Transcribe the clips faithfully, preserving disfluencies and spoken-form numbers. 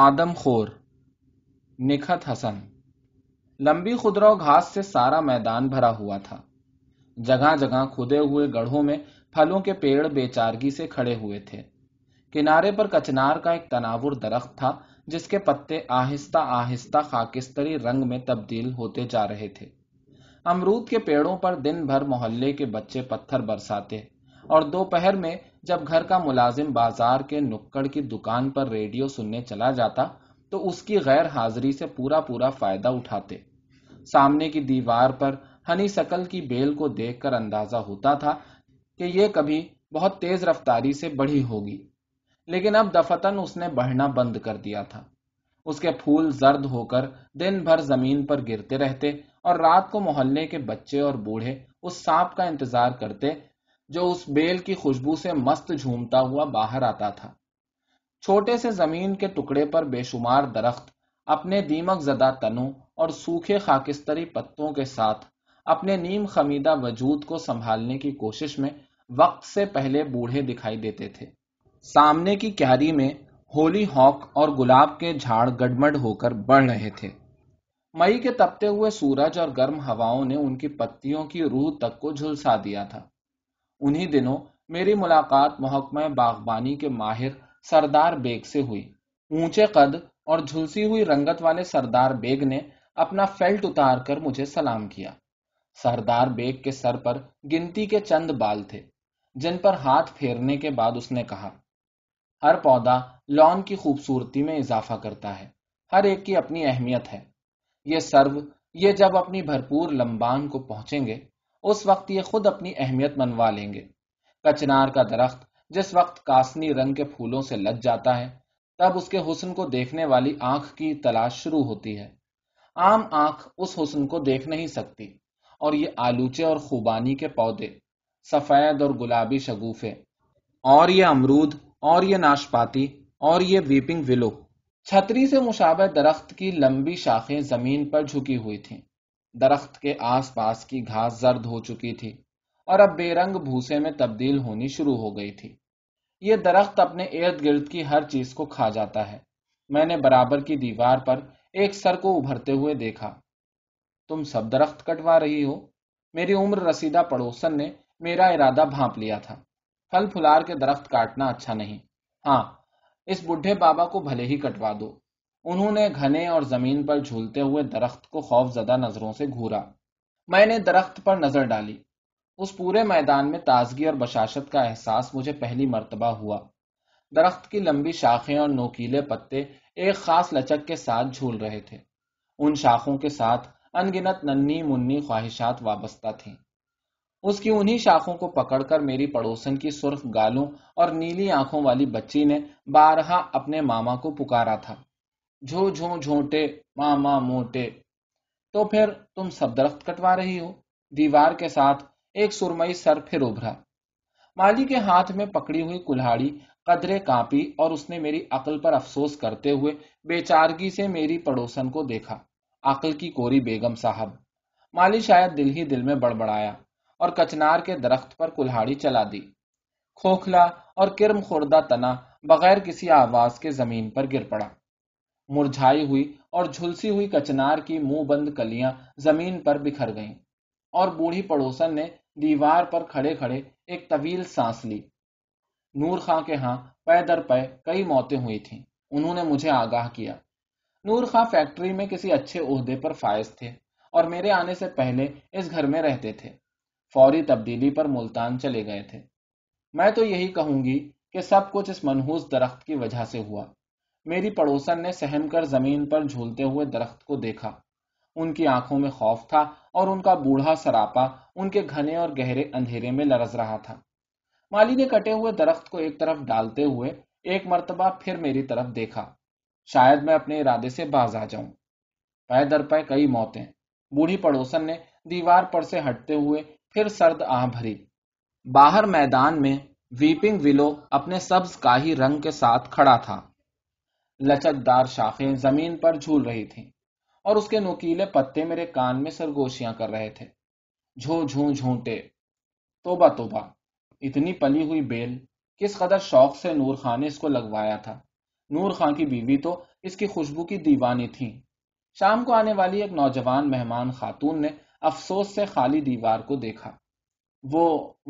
آدم خور، نکھت حسن۔ لمبی خدرو گھاس سے سارا میدان بھرا ہوا تھا۔ جگہ جگہ کھدے ہوئے گڑھوں میں پھلوں کے پیڑ بیچارگی سے کھڑے ہوئے تھے۔ کنارے پر کچنار کا ایک تناور درخت تھا جس کے پتے آہستہ آہستہ خاکستری رنگ میں تبدیل ہوتے جا رہے تھے۔ امرود کے پیڑوں پر دن بھر محلے کے بچے پتھر برساتے اور دوپہر میں جب گھر کا ملازم بازار کے نکڑ کی دکان پر ریڈیو سننے چلا جاتا تو اس کی غیر حاضری سے پورا پورا فائدہ اٹھاتے۔ سامنے کی دیوار پر ہنی سکل کی بیل کو دیکھ کر اندازہ ہوتا تھا کہ یہ کبھی بہت تیز رفتاری سے بڑھی ہوگی، لیکن اب دفتن اس نے بڑھنا بند کر دیا تھا۔ اس کے پھول زرد ہو کر دن بھر زمین پر گرتے رہتے اور رات کو محلے کے بچے اور بوڑھے اس سانپ کا انتظار کرتے جو اس بیل کی خوشبو سے مست جھومتا ہوا باہر آتا تھا۔ چھوٹے سے زمین کے ٹکڑے پر بے شمار درخت اپنے دیمک زدہ تنوں اور سوکھے خاکستری پتوں کے ساتھ اپنے نیم خمیدہ وجود کو سنبھالنے کی کوشش میں وقت سے پہلے بوڑھے دکھائی دیتے تھے۔ سامنے کی کیاری میں ہولی ہاک اور گلاب کے جھاڑ گڈمڈ ہو کر بڑھ رہے تھے۔ مئی کے تپتے ہوئے سورج اور گرم ہواؤں نے ان کی پتیوں کی روح تک کو جھلسا دیا تھا۔ انہی دنوں میری ملاقات محکمہ باغبانی کے ماہر سردار بیگ سے ہوئی۔ اونچے قد اور جھلسی ہوئی رنگت والے سردار بیگ نے اپنا فیلٹ اتار کر مجھے سلام کیا۔ سردار بیگ کے سر پر گنتی کے چند بال تھے جن پر ہاتھ پھیرنے کے بعد اس نے کہا، ہر پودا لان کی خوبصورتی میں اضافہ کرتا ہے، ہر ایک کی اپنی اہمیت ہے۔ یہ سرو یہ جب اپنی بھرپور لمبان کو پہنچیں گے اس وقت یہ خود اپنی اہمیت منوا لیں گے۔ کچنار کا درخت جس وقت کاسنی رنگ کے پھولوں سے لگ جاتا ہے تب اس کے حسن کو دیکھنے والی آنکھ کی تلاش شروع ہوتی ہے۔ عام آنکھ اس حسن کو دیکھ نہیں سکتی، اور یہ آلوچے اور خوبانی کے پودے، سفید اور گلابی شگوفے، اور یہ امرود، اور یہ ناشپاتی، اور یہ ویپنگ ویلو، چھتری سے مشابہ درخت کی لمبی شاخیں زمین پر جھکی ہوئی تھیں۔ درخت کے آس پاس کی گھاس زرد ہو چکی تھی اور اب بے رنگ بھوسے میں تبدیل ہونی شروع ہو گئی تھی۔ یہ درخت اپنے ارد گرد کی ہر چیز کو کھا جاتا ہے۔ میں نے برابر کی دیوار پر ایک سر کو ابھرتے ہوئے دیکھا۔ تم سب درخت کٹوا رہی ہو؟ میری عمر رسیدہ پڑوسن نے میرا ارادہ بھانپ لیا تھا۔ پھل پھلار کے درخت کاٹنا اچھا نہیں۔ ہاں، اس بڈھے بابا کو بھلے ہی کٹوا دو۔ انہوں نے گھنے اور زمین پر جھولتے ہوئے درخت کو خوف زدہ نظروں سے گھورا۔ میں نے درخت پر نظر ڈالی۔ اس پورے میدان میں تازگی اور بشاشت کا احساس مجھے پہلی مرتبہ ہوا۔ درخت کی لمبی شاخیں اور نوکیلے پتے ایک خاص لچک کے ساتھ جھول رہے تھے۔ ان شاخوں کے ساتھ انگنت ننھی منی خواہشات وابستہ تھیں۔ اس کی انہی شاخوں کو پکڑ کر میری پڑوسن کی سرخ گالوں اور نیلی آنکھوں والی بچی نے بارہا اپنے ماما کو پکارا تھا، جھو جھو جھونٹے ماما موٹے۔ تو پھر تم سب درخت کٹوا رہی ہو؟ دیوار کے ساتھ ایک سرمئی سر پھر ابھرا۔ مالی کے ہاتھ میں پکڑی ہوئی کلہاڑی قدرے کانپی اور اس نے میری عقل پر افسوس کرتے ہوئے بے چارگی سے میری پڑوسن کو دیکھا۔ عقل کی کوری بیگم صاحب، مالی شاید دل ہی دل میں بڑبڑایا اور کچنار کے درخت پر کلہاڑی چلا دی۔ کھوکھلا اور کرم خوردہ تنا بغیر کسی آواز کے زمین پر گر پڑا۔ مرجھائی ہوئی اور جھلسی ہوئی کچنار کی منہ بند کلیاں زمین پر بکھر گئیں اور بوڑھی پڑوسن نے دیوار پر کھڑے کھڑے ایک طویل سانس لی۔ نور خاں کے ہاں پے در پے کئی موتیں ہوئی تھیں۔ انہوں نے مجھے آگاہ کیا۔ نور خاں فیکٹری میں کسی اچھے عہدے پر فائز تھے اور میرے آنے سے پہلے اس گھر میں رہتے تھے۔ فوری تبدیلی پر ملتان چلے گئے تھے۔ میں تو یہی کہوں گی کہ سب کچھ اس منحوس درخت کی وجہ سے ہوا۔ میری پڑوسن نے سہم کر زمین پر جھولتے ہوئے درخت کو دیکھا۔ ان کی آنکھوں میں خوف تھا اور ان کا بوڑھا سراپا ان کے گھنے اور گہرے اندھیرے میں لرز رہا تھا۔ مالی نے کٹے ہوئے درخت کو ایک طرف ڈالتے ہوئے ایک مرتبہ پھر میری طرف دیکھا۔ شاید میں اپنے ارادے سے باز آ جاؤں۔ پے در پے کئی موتیں، بوڑھی پڑوسن نے دیوار پر سے ہٹتے ہوئے پھر سرد آہ بھری۔ باہر میدان میں ویپنگ ویلو اپنے سبز کاہی رنگ کے ساتھ کھڑا تھا۔ لچکدار شاخیں زمین پر جھول رہی تھیں اور اس کے نوکیلے پتے میرے کان میں سرگوشیاں کر رہے تھے، جھو جھو جھونٹے۔ توبہ توبہ، اتنی پلی ہوئی بیل! کس قدر شوق سے نور خاں نے اس کو لگوایا تھا۔ نور خاں کی بیوی تو اس کی خوشبو کی دیوانی تھی. شام کو آنے والی ایک نوجوان مہمان خاتون نے افسوس سے خالی دیوار کو دیکھا. وہ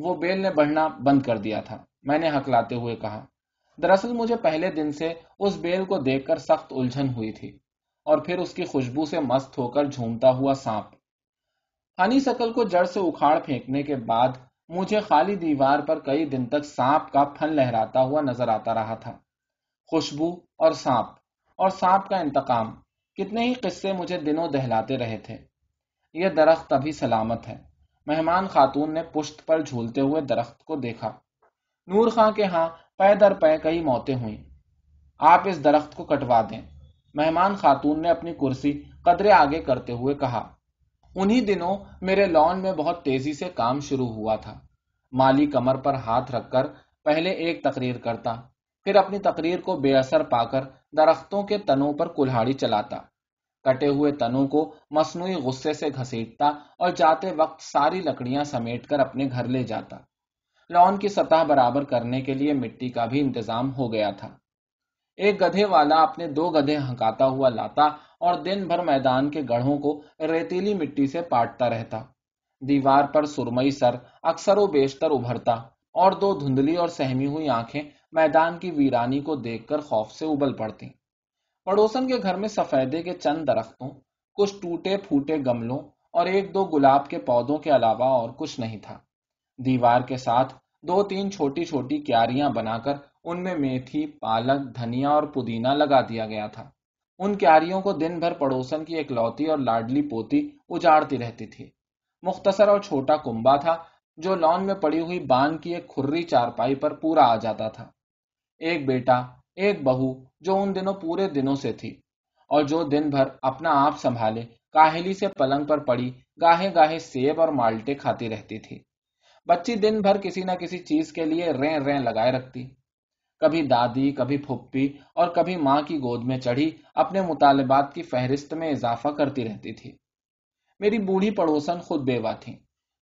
وہ بیل نے بڑھنا بند کر دیا تھا. میں نے ہکلاتے ہوئے کہا, دراصل مجھے پہلے دن سے اس بیل کو دیکھ کر سخت الجھن ہوئی تھی, اور پھر اس کی خوشبو سے مست ہو کر جھومتا ہوا سانپ. ہنی سکل کو جڑ سے اکھاڑ پھینکنے کے بعد مجھے خالی دیوار پر کئی دن تک سانپ کا پھن لہراتا ہوا نظر آتا رہا تھا. خوشبو اور سانپ اور سانپ کا انتقام, کتنے ہی قصے مجھے دنوں دہلاتے رہے تھے. یہ درخت ابھی سلامت ہے, مہمان خاتون نے پشت پر جھولتے ہوئے درخت کو دیکھا. نور خاں کے ہاں پے در پے کئی موتیں ہوئیں. آپ اس درخت کو کٹوا دیں, مہمان خاتون نے اپنی کرسی قدرے آگے کرتے ہوئے کہا. انہی دنوں میرے لان میں بہت تیزی سے کام شروع ہوا تھا. مالی کمر پر ہاتھ رکھ کر پہلے ایک تقریر کرتا, پھر اپنی تقریر کو بے اثر پا کر درختوں کے تنوں پر کلہاڑی چلاتا, کٹے ہوئے تنوں کو مصنوعی غصے سے گھسیٹتا اور جاتے وقت ساری لکڑیاں سمیٹ کر اپنے گھر لے جاتا. لان کی سطح برابر کرنے کے لیے مٹی کا بھی انتظام ہو گیا تھا. ایک گدھے والا اپنے دو گدھے ہنکاتا ہوا لاتا اور دن بھر میدان کے گڑھوں کو ریتیلی مٹی سے پاٹتا رہتا. دیوار پر سرمئی سر اکثر و بیشتر ابھرتا, اور دو دھندلی اور سہمی ہوئی آنکھیں میدان کی ویرانی کو دیکھ کر خوف سے ابل پڑتی. پڑوسن کے گھر میں سفیدے کے چند درختوں, کچھ ٹوٹے پھوٹے گملوں اور ایک دو گلاب کے پودوں کے علاوہ اور کچھ نہیں تھا. دیوار کے ساتھ دو تین چھوٹی چھوٹی کیاریاں بنا کر ان میں میتھی, پالک, دھنیا اور پودینہ لگا دیا گیا تھا. ان کیاریوں کو دن بھر پڑوسن کی اکلوتی اور لاڈلی پوتی اجاڑتی رہتی تھی. مختصر اور چھوٹا کنبا تھا جو لان میں پڑی ہوئی بان کی ایک کھرری چارپائی پر پورا آ جاتا تھا. ایک بیٹا, ایک بہو جو ان دنوں پورے دنوں سے تھی اور جو دن بھر اپنا آپ سنبھالے کاہلی سے پلنگ پر پڑی گاہے گاہے سیب اور مالٹے کھاتی رہتی تھی. بچی دن بھر کسی نہ کسی چیز کے لیے ریں ریں لگائے رکھتی. کبھی دادی, کبھی پھپھی اور کبھی ماں کی گود میں چڑھی اپنے مطالبات کی فہرست میں اضافہ کرتی رہتی تھی. میری بوڑھی پڑوسن خود بیوہ تھیں.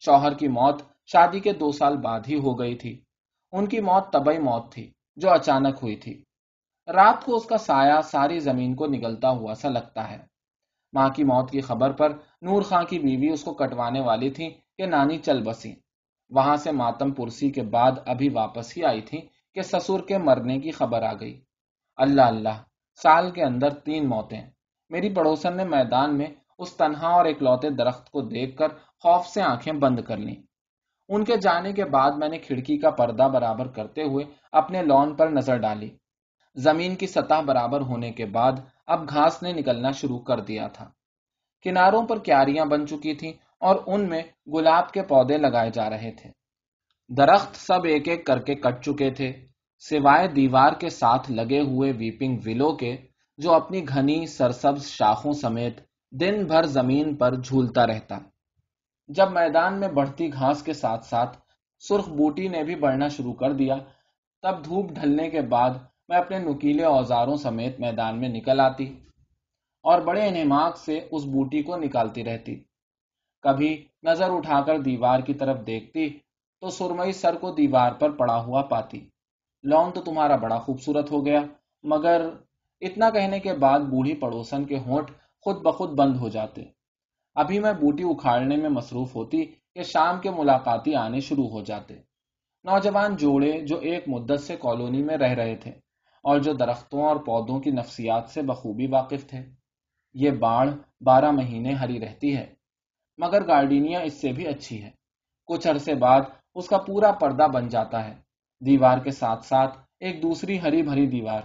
شوہر کی موت شادی کے دو سال بعد ہی ہو گئی تھی. ان کی موت طبعی موت تھی جو اچانک ہوئی تھی. رات کو اس کا سایہ ساری زمین کو نگلتا ہوا سا لگتا ہے. ماں کی موت کی خبر پر نور خاں کی بیوی اس کو کٹوانے والی تھی کہ نانی چل بسی. وہاں سے ماتم پرسی کے بعد ابھی واپس ہی آئی تھی کہ سسر کے مرنے کی خبر آ گئی. اللہ اللہ, سال کے اندر تین موتیں. میری پڑوسن نے میدان میں اس تنہا اور اکلوتے درخت کو دیکھ کر خوف سے آنکھیں بند کر لیں. ان کے جانے کے بعد میں نے کھڑکی کا پردہ برابر کرتے ہوئے اپنے لان پر نظر ڈالی. زمین کی سطح برابر ہونے کے بعد اب گھاس نے نکلنا شروع کر دیا تھا. کناروں پر کیاریاں بن چکی تھیں اور ان میں گلاب کے پودے لگائے جا رہے تھے. درخت سب ایک ایک کر کے کٹ چکے تھے, سوائے دیوار کے ساتھ لگے ہوئے ویپنگ ویلو کے جو اپنی گھنی سرسبز شاخوں سمیت دن بھر زمین پر جھولتا رہتا. جب میدان میں بڑھتی گھاس کے ساتھ ساتھ سرخ بوٹی نے بھی بڑھنا شروع کر دیا, تب دھوپ ڈھلنے کے بعد میں اپنے نکیلے اوزاروں سمیت میدان میں نکل آتی اور بڑے انہماک سے اس بوٹی کو نکالتی رہتی. کبھی نظر اٹھا کر دیوار کی طرف دیکھتی تو سرمئی سر کو دیوار پر پڑا ہوا پاتی. لون تو تمہارا بڑا خوبصورت ہو گیا, مگر اتنا کہنے کے بعد بوڑھی پڑوسن کے ہونٹ خود بخود بند ہو جاتے. ابھی میں بوٹی اکھاڑنے میں مصروف ہوتی کہ شام کے ملاقاتی آنے شروع ہو جاتے. نوجوان جوڑے جو ایک مدت سے کالونی میں رہ رہے تھے اور جو درختوں اور پودوں کی نفسیات سے بخوبی واقف تھے. یہ باڑ بارہ مہینے ہری رہتی ہے, مگر گارڈینیا اس سے بھی اچھی ہے. کچھ عرصے بعد اس کا پورا پردہ بن جاتا ہے, دیوار کے ساتھ ساتھ ایک دوسری ہری بھری دیوار.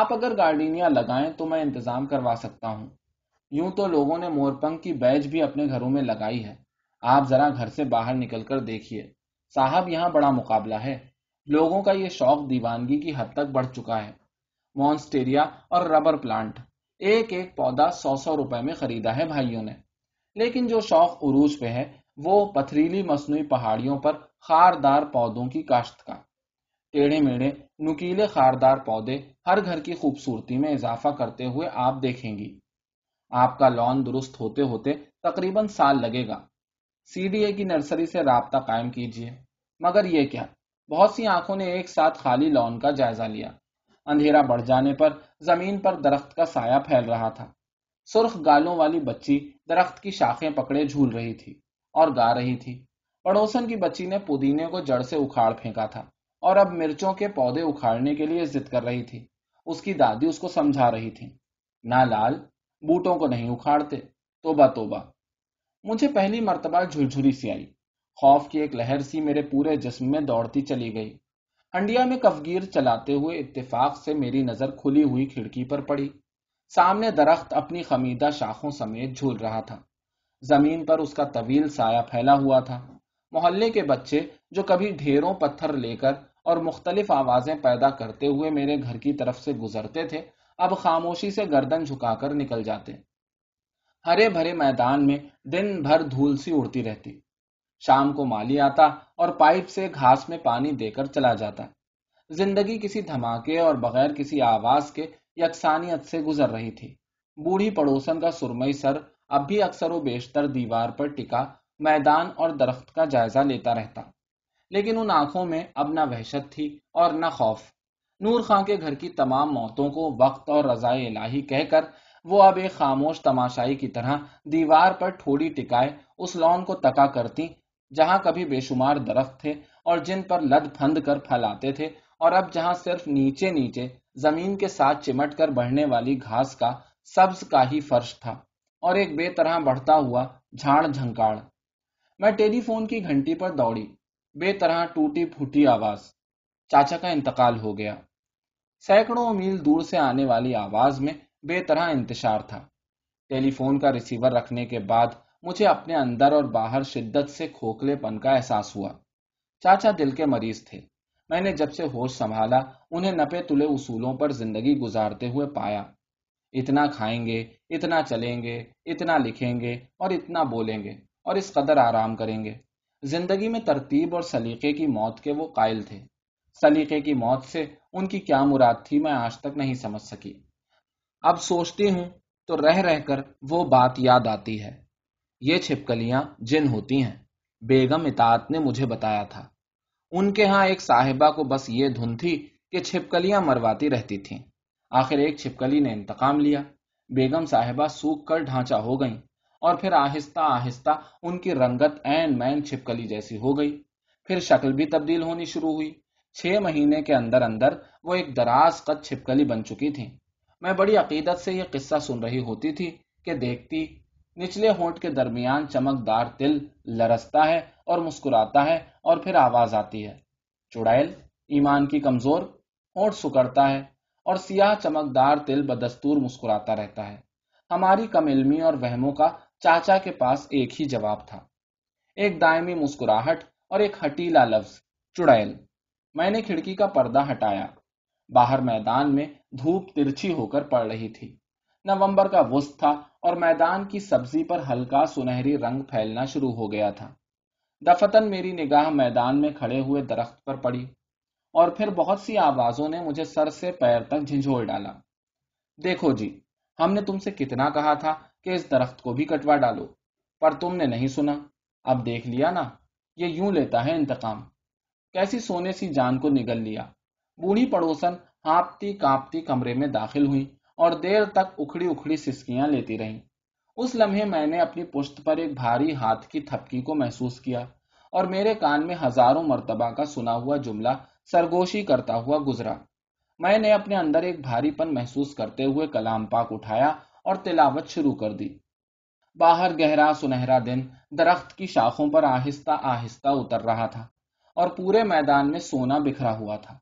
آپ اگر گارڈینیا لگائیں تو میں انتظام کروا سکتا ہوں. یوں تو لوگوں نے مورپنگ کی بیج بھی اپنے گھروں میں لگائی ہے. آپ ذرا گھر سے باہر نکل کر دیکھیے صاحب, یہاں بڑا مقابلہ ہے. لوگوں کا یہ شوق دیوانگی کی حد تک بڑھ چکا ہے. مونسٹیریا اور ربر پلانٹ, ایک ایک پودا سو سو روپے میں خریدا ہے بھائیوں نے. لیکن جو شوق عروج پہ ہے وہ پتھریلی مصنوعی پہاڑیوں پر خاردار پودوں کی کاشت کا. ٹیڑھے میڑھے نکیلے خاردار پودے ہر گھر کی خوبصورتی میں اضافہ کرتے ہوئے آپ دیکھیں گی. آپ کا لان درست ہوتے ہوتے تقریباً سال لگے گا. سی ڈی اے کی نرسری سے رابطہ قائم کیجیے. مگر یہ کیا, بہت سی آنکھوں نے ایک ساتھ خالی لان کا جائزہ لیا. اندھیرا بڑھ جانے پر زمین پر درخت کا سایہ پھیل رہا تھا. سرخ گالوں والی بچی درخت کی شاخیں پکڑے جھول رہی تھی اور گا رہی تھی. پڑوسن کی بچی نے پودینے کو جڑ سے اکھاڑ پھینکا تھا اور اب مرچوں کے پودے اکھاڑنے کے لیے ضد کر رہی تھی. اس کی دادی اس کو سمجھا رہی تھی, نہ لال, بوٹوں کو نہیں اکھاڑتے. توبہ توبہ. مجھے پہلی مرتبہ جھلجھلی سی آئی. خوف کی ایک لہر سی میرے پورے جسم میں دوڑتی چلی گئی. ہنڈیا میں کفگیر چلاتے ہوئے اتفاق سے میری نظر کھلی ہوئی کھڑکی پر پڑی. سامنے درخت اپنی خمیدہ شاخوں سمیت جھول رہا تھا. زمین پر اس کا طویل سایہ پھیلا ہوا تھا. محلے کے بچے جو کبھی ڈھیروں پتھر لے کر اور مختلف آوازیں پیدا کرتے ہوئے میرے گھر کی طرف سے گزرتے تھے, اب خاموشی سے گردن جھکا کر نکل جاتے. ہرے بھرے میدان میں دن بھر دھول سی اڑتی رہتی. شام کو مالی آتا اور پائپ سے گھاس میں پانی دے کر چلا جاتا. زندگی کسی دھماکے اور بغیر کسی آواز کے یکسانیت سے گزر رہی تھی. بوڑھی پڑوسن کا سرمئی سر اب بھی اکثر و بیشتر دیوار پر ٹکا میدان اور درخت کا جائزہ لیتا رہتا, لیکن ان آنکھوں میں اب نہ وحشت تھی اور نہ خوف. نور خاں کے گھر کی تمام موتوں کو وقت اور رضائے الہی کہہ کر وہ اب ایک خاموش تماشائی کی طرح دیوار پر ٹھوڑی ٹکائے اس لون کو تکا کرتی جہاں کبھی بے شمار درخت تھے اور جن پر لد پھند کر پھیلاتے تھے, اور اب جہاں صرف نیچے نیچے زمین کے ساتھ چمٹ کر بڑھنے والی گھاس کا سبز کا ہی فرش تھا اور ایک بے طرح بڑھتا ہوا جھاڑ جھنکاڑ. میں ٹیلی فون کی گھنٹی پر دوڑی. بے طرح ٹوٹی پھوٹی آواز. چاچا کا انتقال ہو گیا. سینکڑوں میل دور سے آنے والی آواز میں بے طرح انتشار تھا. ٹیلی فون کا ریسیور رکھنے کے بعد مجھے اپنے اندر اور باہر شدت سے کھوکھلے پن کا احساس ہوا. چاچا دل کے مریض تھے. میں نے جب سے ہوش سنبھالا انہیں نپے تلے اصولوں پر زندگی گزارتے ہوئے پایا. اتنا کھائیں گے, اتنا چلیں گے, اتنا لکھیں گے اور اتنا بولیں گے اور اس قدر آرام کریں گے. زندگی میں ترتیب اور سلیقے کی موت کے وہ قائل تھے. سلیقے کی موت سے ان کی کیا مراد تھی میں آج تک نہیں سمجھ سکی. اب سوچتی ہوں تو رہ رہ کر وہ بات یاد آتی ہے. یہ چھپکلیاں جن ہوتی ہیں, بیگم اطاعت نے مجھے بتایا تھا. ان کے ہاں ایک صاحبہ کو بس یہ دھن تھی کہ چھپکلیاں مرواتی رہتی تھیں. آخر ایک چھپکلی نے انتقام لیا. بیگم صاحبہ سوکھ کر ڈھانچہ ہو گئیں اور پھر آہستہ آہستہ ان کی رنگت عین مین چھپکلی جیسی ہو گئی. پھر شکل بھی تبدیل ہونی شروع ہوئی. چھ مہینے کے اندر اندر وہ ایک دراز قد چھپکلی بن چکی تھی. میں بڑی عقیدت سے یہ قصہ سن رہی ہوتی تھی کہ دیکھتی نچلے ہونٹ کے درمیان چمکدار تل لرزتا ہے اور مسکراتا ہے اور پھر آواز آتی ہے, چڑیل, ایمان کی کمزور. ہونٹ سکڑتا ہے اور سیاہ چمکدار تل بدستور مسکراتا رہتا ہے. ہماری کم علمی اور وہموں کا چاچا کے پاس ایک ہی جواب تھا, ایک دائمی مسکراہٹ اور ایک ہٹیلا لفظ, چڑیل. میں نے کھڑکی کا پردہ ہٹایا. باہر میدان میں دھوپ ترچھی ہو کر پڑ رہی تھی. نومبر کا وسط تھا اور میدان کی سبزی پر ہلکا سنہری رنگ پھیلنا شروع ہو گیا تھا. دفتن میری نگاہ میدان میں کھڑے ہوئے درخت پر پڑی اور پھر بہت سی آوازوں نے مجھے سر سے پیر تک جھنجھوڑ ڈالا. دیکھو جی, ہم نے تم سے کتنا کہا تھا کہ اس درخت کو بھی کٹوا ڈالو, پر تم نے نہیں سنا. اب دیکھ لیا نا, یہ یوں لیتا ہے انتقام. کیسی سونے سی جان کو نگل لیا. بوڑھی پڑوسن ہانپتی کانپتی کمرے میں داخل ہوئی اور دیر تک اکھڑی اکھڑی سسکیاں لیتی رہیں. اس لمحے میں نے اپنی پشت پر ایک بھاری ہاتھ کی تھپکی کو محسوس کیا اور میرے کان میں ہزاروں مرتبہ کا سنا ہوا جملہ سرگوشی کرتا ہوا گزرا. میں نے اپنے اندر ایک بھاری پن محسوس کرتے ہوئے کلام پاک اٹھایا اور تلاوت شروع کر دی. باہر گہرا سنہرا دن درخت کی شاخوں پر آہستہ آہستہ اتر رہا تھا اور پورے میدان میں سونا بکھرا ہوا تھا,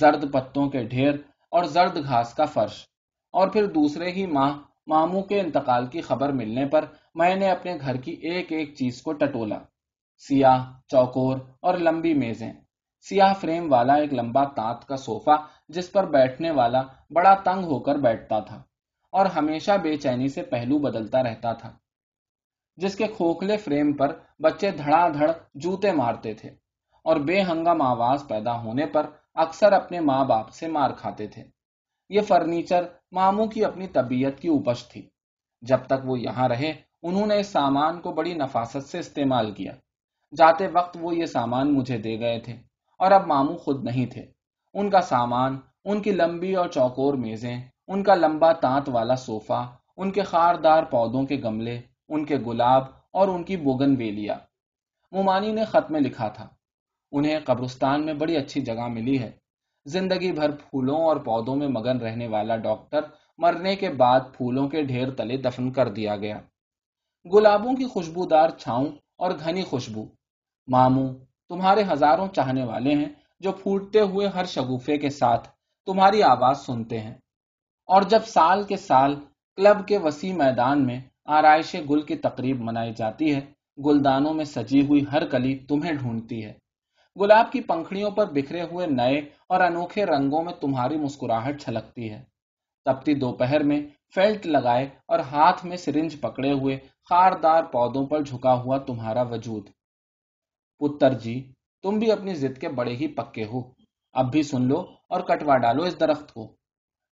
زرد پتوں کے ڈھیر اور زرد گھاس کا فرش. اور پھر دوسرے ہی ماہ ماموں کے انتقال کی خبر ملنے پر میں نے اپنے گھر کی ایک ایک چیز کو ٹٹولا. سیاہ چوکور اور لمبی میزیں, سیاہ فریم والا ایک لمبا تانت کا صوفہ جس پر بیٹھنے والا بڑا تنگ ہو کر بیٹھتا تھا اور ہمیشہ بے چینی سے پہلو بدلتا رہتا تھا, جس کے کھوکھلے فریم پر بچے دھڑا دھڑ جوتے مارتے تھے اور بے ہنگم آواز پیدا ہونے پر اکثر اپنے ماں باپ سے مار کھاتے تھے. یہ فرنیچر ماموں کی اپنی طبیعت کی اپج تھی. جب تک وہ یہاں رہے انہوں نے اس سامان کو بڑی نفاست سے استعمال کیا. جاتے وقت وہ یہ سامان مجھے دے گئے تھے اور اب ماموں خود نہیں تھے. ان کا سامان, ان کی لمبی اور چوکور میزیں، ان کا لمبا تانت والا صوفہ، ان کے خاردار پودوں کے گملے، ان کے گلاب اور ان کی بوگن ویلیا۔ مومانی نے خط میں لکھا تھا، انہیں قبرستان میں بڑی اچھی جگہ ملی ہے۔ زندگی بھر پھولوں اور پودوں میں مگن رہنے والا ڈاکٹر مرنے کے بعد پھولوں کے ڈھیر تلے دفن کر دیا گیا۔ گلابوں کی خوشبودار چھاؤں اور گھنی خوشبو، ماموں تمہارے ہزاروں چاہنے والے ہیں جو پھوٹتے ہوئے ہر شگوفے کے ساتھ تمہاری آواز سنتے ہیں، اور جب سال کے سال کلب کے وسیع میدان میں آرائش گل کی تقریب منائی جاتی ہے، گلدانوں میں سجی ہوئی ہر کلی تمہیں ڈھونڈتی ہے۔ گلاب کی پنکھڑیوں پر بکھرے ہوئے نئے اور انوکھے رنگوں میں تمہاری مسکراہٹ چھلکتی ہے۔ تپتی دوپہر میں فیلٹ لگائے اور ہاتھ میں سرنج پکڑے ہوئے خاردار پودوں پر جھکا ہوا تمہارا وجود۔ پتر جی، تم بھی اپنی ضد کے بڑے ہی پکے ہو، اب بھی سن لو اور کٹوا ڈالو اس درخت کو۔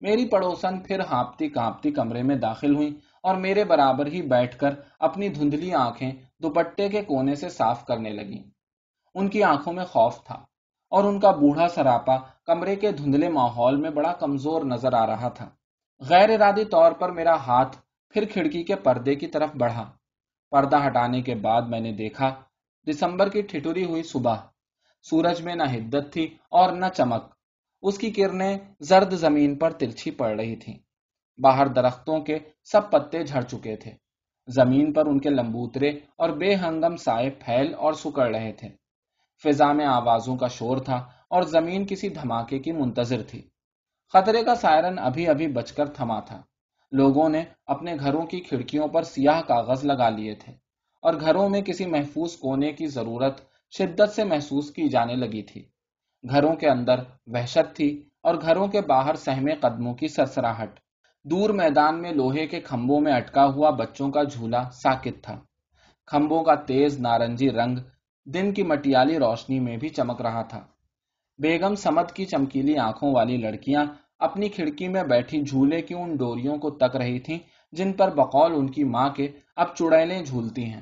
میری پڑوسن پھر ہانپتی کانپتی کمرے میں داخل ہوئی اور میرے برابر ہی بیٹھ کر اپنی دھندلی آنکھیں دوپٹے کے کونے سے صاف کرنے لگیں۔ ان کی آنکھوں میں خوف تھا اور ان کا بوڑھا سراپا کمرے کے دھندلے ماحول میں بڑا کمزور نظر آ رہا تھا۔ غیر ارادی طور پر میرا ہاتھ پھر کھڑکی کے پردے کی طرف بڑھا۔ پردہ ہٹانے کے بعد میں نے دیکھا، دسمبر کی ٹھٹوری ہوئی صبح، سورج میں نہ حدت تھی اور نہ چمک، اس کی کرنیں زرد زمین پر ترچھی پڑ رہی تھیں۔ باہر درختوں کے سب پتے جھڑ چکے تھے، زمین پر ان کے لمبوترے اور بے ہنگم سائے پھیل اور سکڑ رہے تھے۔ فضا میں آوازوں کا شور تھا اور زمین کسی دھماکے کی منتظر تھی۔ خطرے کا سائرن ابھی ابھی بج کر تھما تھا۔ لوگوں نے اپنے گھروں کی کھڑکیوں پر سیاہ کاغذ لگا لیے تھے اور گھروں میں کسی محفوظ کونے کی ضرورت شدت سے محسوس کی جانے لگی تھی۔ گھروں کے اندر وحشت تھی اور گھروں کے باہر سہمے قدموں کی سرسراہٹ۔ دور میدان میں لوہے کے کھمبوں میں اٹکا ہوا بچوں کا جھولا ساکت تھا۔ کھمبوں کا تیز نارنجی رنگ دن کی مٹیالی روشنی میں بھی چمک رہا تھا۔ بیگم سمت کی چمکیلی آنکھوں والی لڑکیاں اپنی کھڑکی میں بیٹھی جھولے کی ان ڈوریوں کو تک رہی تھیں جن پر بقول ان کی ماں کے اب چڑیلیں جھولتی ہیں۔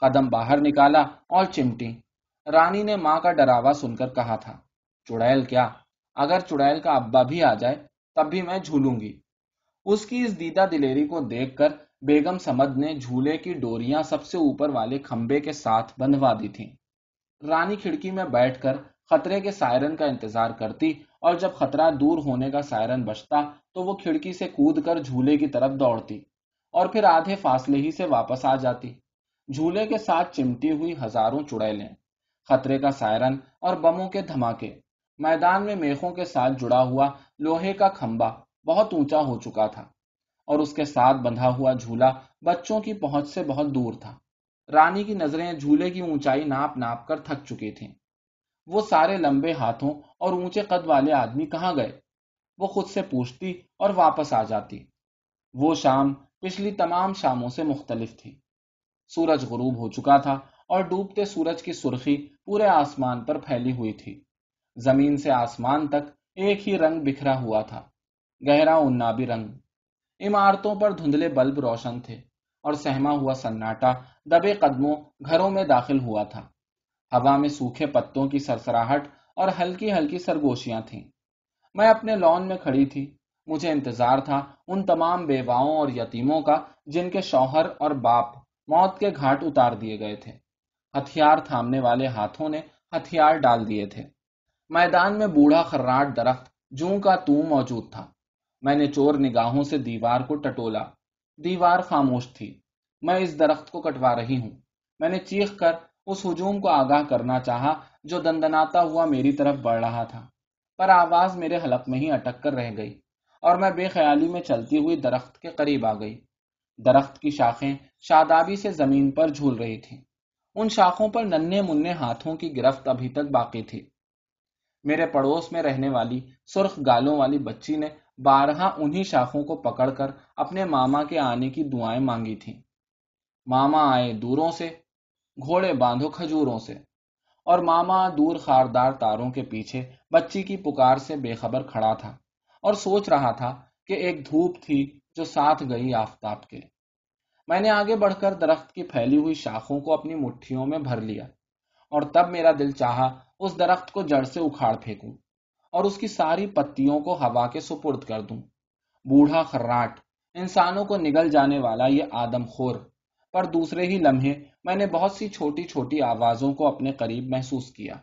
قدم باہر نکالا اور چمٹی۔ رانی نے ماں کا ڈراوا سن کر کہا تھا، چڑیل کیا، اگر چڑیل کا ابا بھی آ جائے تب بھی میں جھولوں گی۔ اس کی اس دیدہ دلیری کو دیکھ کر بیگم سمد نے جھولے کی ڈوریاں سب سے اوپر والے کھمبے کے ساتھ بندھوا دی تھیں۔ رانی کھڑکی میں بیٹھ کر خطرے کے سائرن کا انتظار کرتی اور جب خطرہ دور ہونے کا سائرن بجتا تو وہ کھڑکی سے کود کر جھولے کی طرف دوڑتی اور پھر آدھے فاصلے ہی سے واپس آ جاتی، جھولے کے ساتھ چمٹی ہوئی ہزاروں چڑیلیں، خطرے کا سائرن اور بموں کے دھماکے۔ میدان میں میخوں کے ساتھ جڑا ہوا لوہے کا کھمبا بہت اونچا ہو چکا تھا اور اس کے ساتھ بندھا ہوا جھولا بچوں کی پہنچ سے بہت دور تھا۔ رانی کی نظریں جھولے کی اونچائی ناپ ناپ کر تھک چکی تھیں۔ وہ سارے لمبے ہاتھوں اور اونچے قد والے آدمی کہاں گئے؟ وہ خود سے پوچھتی اور واپس آ جاتی۔ وہ شام پچھلی تمام شاموں سے مختلف تھی۔ سورج غروب ہو چکا تھا اور ڈوبتے سورج کی سرخی پورے آسمان پر پھیلی ہوئی تھی۔ زمین سے آسمان تک ایک ہی رنگ بکھرا ہوا تھا، گہرا عنابی رنگ۔ عمارتوں پر دھندلے بلب روشن تھے اور سہما ہوا سناٹا دبے قدموں گھروں میں داخل ہوا تھا۔ ہوا میں سوکھے پتوں کی سرسراہٹ اور ہلکی ہلکی سرگوشیاں تھیں۔ میں اپنے لان میں کھڑی تھی۔ مجھے انتظار تھا ان تمام بیواؤں اور یتیموں کا جن کے شوہر اور باپ موت کے گھاٹ اتار دیے گئے تھے۔ ہتھیار تھامنے والے ہاتھوں نے ہتھیار ڈال دیے تھے۔ میدان میں بوڑھا خراٹ درخت جوں کا توں موجود تھا۔ میں نے چور نگاہوں سے دیوار کو ٹٹولا، دیوار خاموش تھی۔ میں اس درخت کو کٹوا رہی ہوں، میں نے چیخ کر اس ہجوم کو آگاہ کرنا چاہا جو دندناتا ہوا میری طرف بڑھ رہا تھا، پر آواز میرے حلق میں ہی اٹک کر رہ گئی اور میں بے خیالی میں چلتی ہوئی درخت کے قریب آ گئی۔ درخت کی شاخیں شادابی سے زمین پر جھول رہی تھیں۔ ان شاخوں پر ننھے منھے ہاتھوں کی گرفت ابھی تک باقی تھی۔ میرے پڑوس میں رہنے والی سرخ گالوں والی بچی نے بارہا انہی شاخوں کو پکڑ کر اپنے ماما کے آنے کی دعائیں مانگی تھیں۔ ماما آئے دوروں سے، گھوڑے باندھو کھجوروں سے، اور ماما دور خاردار تاروں کے پیچھے بچی کی پکار سے بے خبر کھڑا تھا اور سوچ رہا تھا کہ ایک دھوپ تھی جو ساتھ گئی آفتاب کے۔ میں نے آگے بڑھ کر درخت کی پھیلی ہوئی شاخوں کو اپنی مٹھیوں میں بھر لیا اور تب میرا دل چاہا اس درخت کو جڑ سے اکھاڑ پھینکوں اور اس کی ساری پتیوں کو ہوا کے سپرد کر دوں۔ بوڑھا خراٹ، انسانوں کو نگل جانے والا یہ آدم خور، پر دوسرے ہی لمحے میں نے بہت سی چھوٹی چھوٹی آوازوں کو اپنے قریب محسوس کیا۔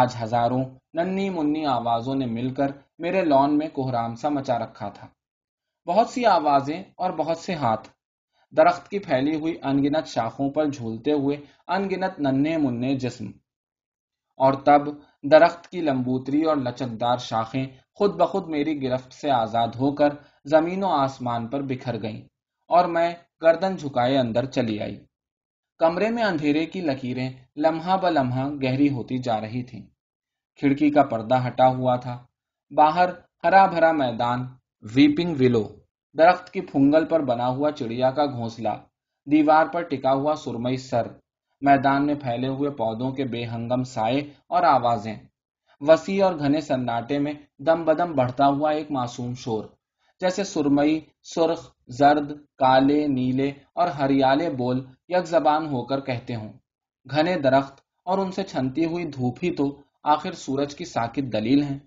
آج ہزاروں ننی منی آوازوں نے مل کر میرے لان میں کوہرام سا مچا رکھا تھا۔ بہت سی آوازیں اور بہت سے ہاتھ، درخت کی پھیلی ہوئی انگنت شاخوں پر جھولتے ہوئے انگنت ننھے مننے جسم، اور تب درخت کی لمبوتری اور لچکدار شاخیں خود بخود میری گرفت سے آزاد ہو کر زمین و آسمان پر بکھر گئیں اور میں گردن جھکائے اندر چلی آئی۔ کمرے میں اندھیرے کی لکیریں لمحہ بہ لمحہ گہری ہوتی جا رہی تھیں۔ کھڑکی کا پردہ ہٹا ہوا تھا، باہر ہرا بھرا میدان، ویپنگ ویلو، درخت کی پھنگل پر بنا ہوا چڑیا کا گھونسلہ، دیوار پر ٹکا ہوا سرمئی سر، میدان میں پھیلے ہوئے پودوں کے بے ہنگم سائے اور آوازیں، وسیع اور گھنے سناٹے میں دم بدم بڑھتا ہوا ایک معصوم شور، جیسے سرمئی، سرخ، زرد، کالے، نیلے اور ہریالے بول یک زبان ہو کر کہتے ہوں۔ گھنے درخت اور ان سے چھنتی ہوئی دھوپ ہی تو آخر سورج کی ساکت دلیل ہیں۔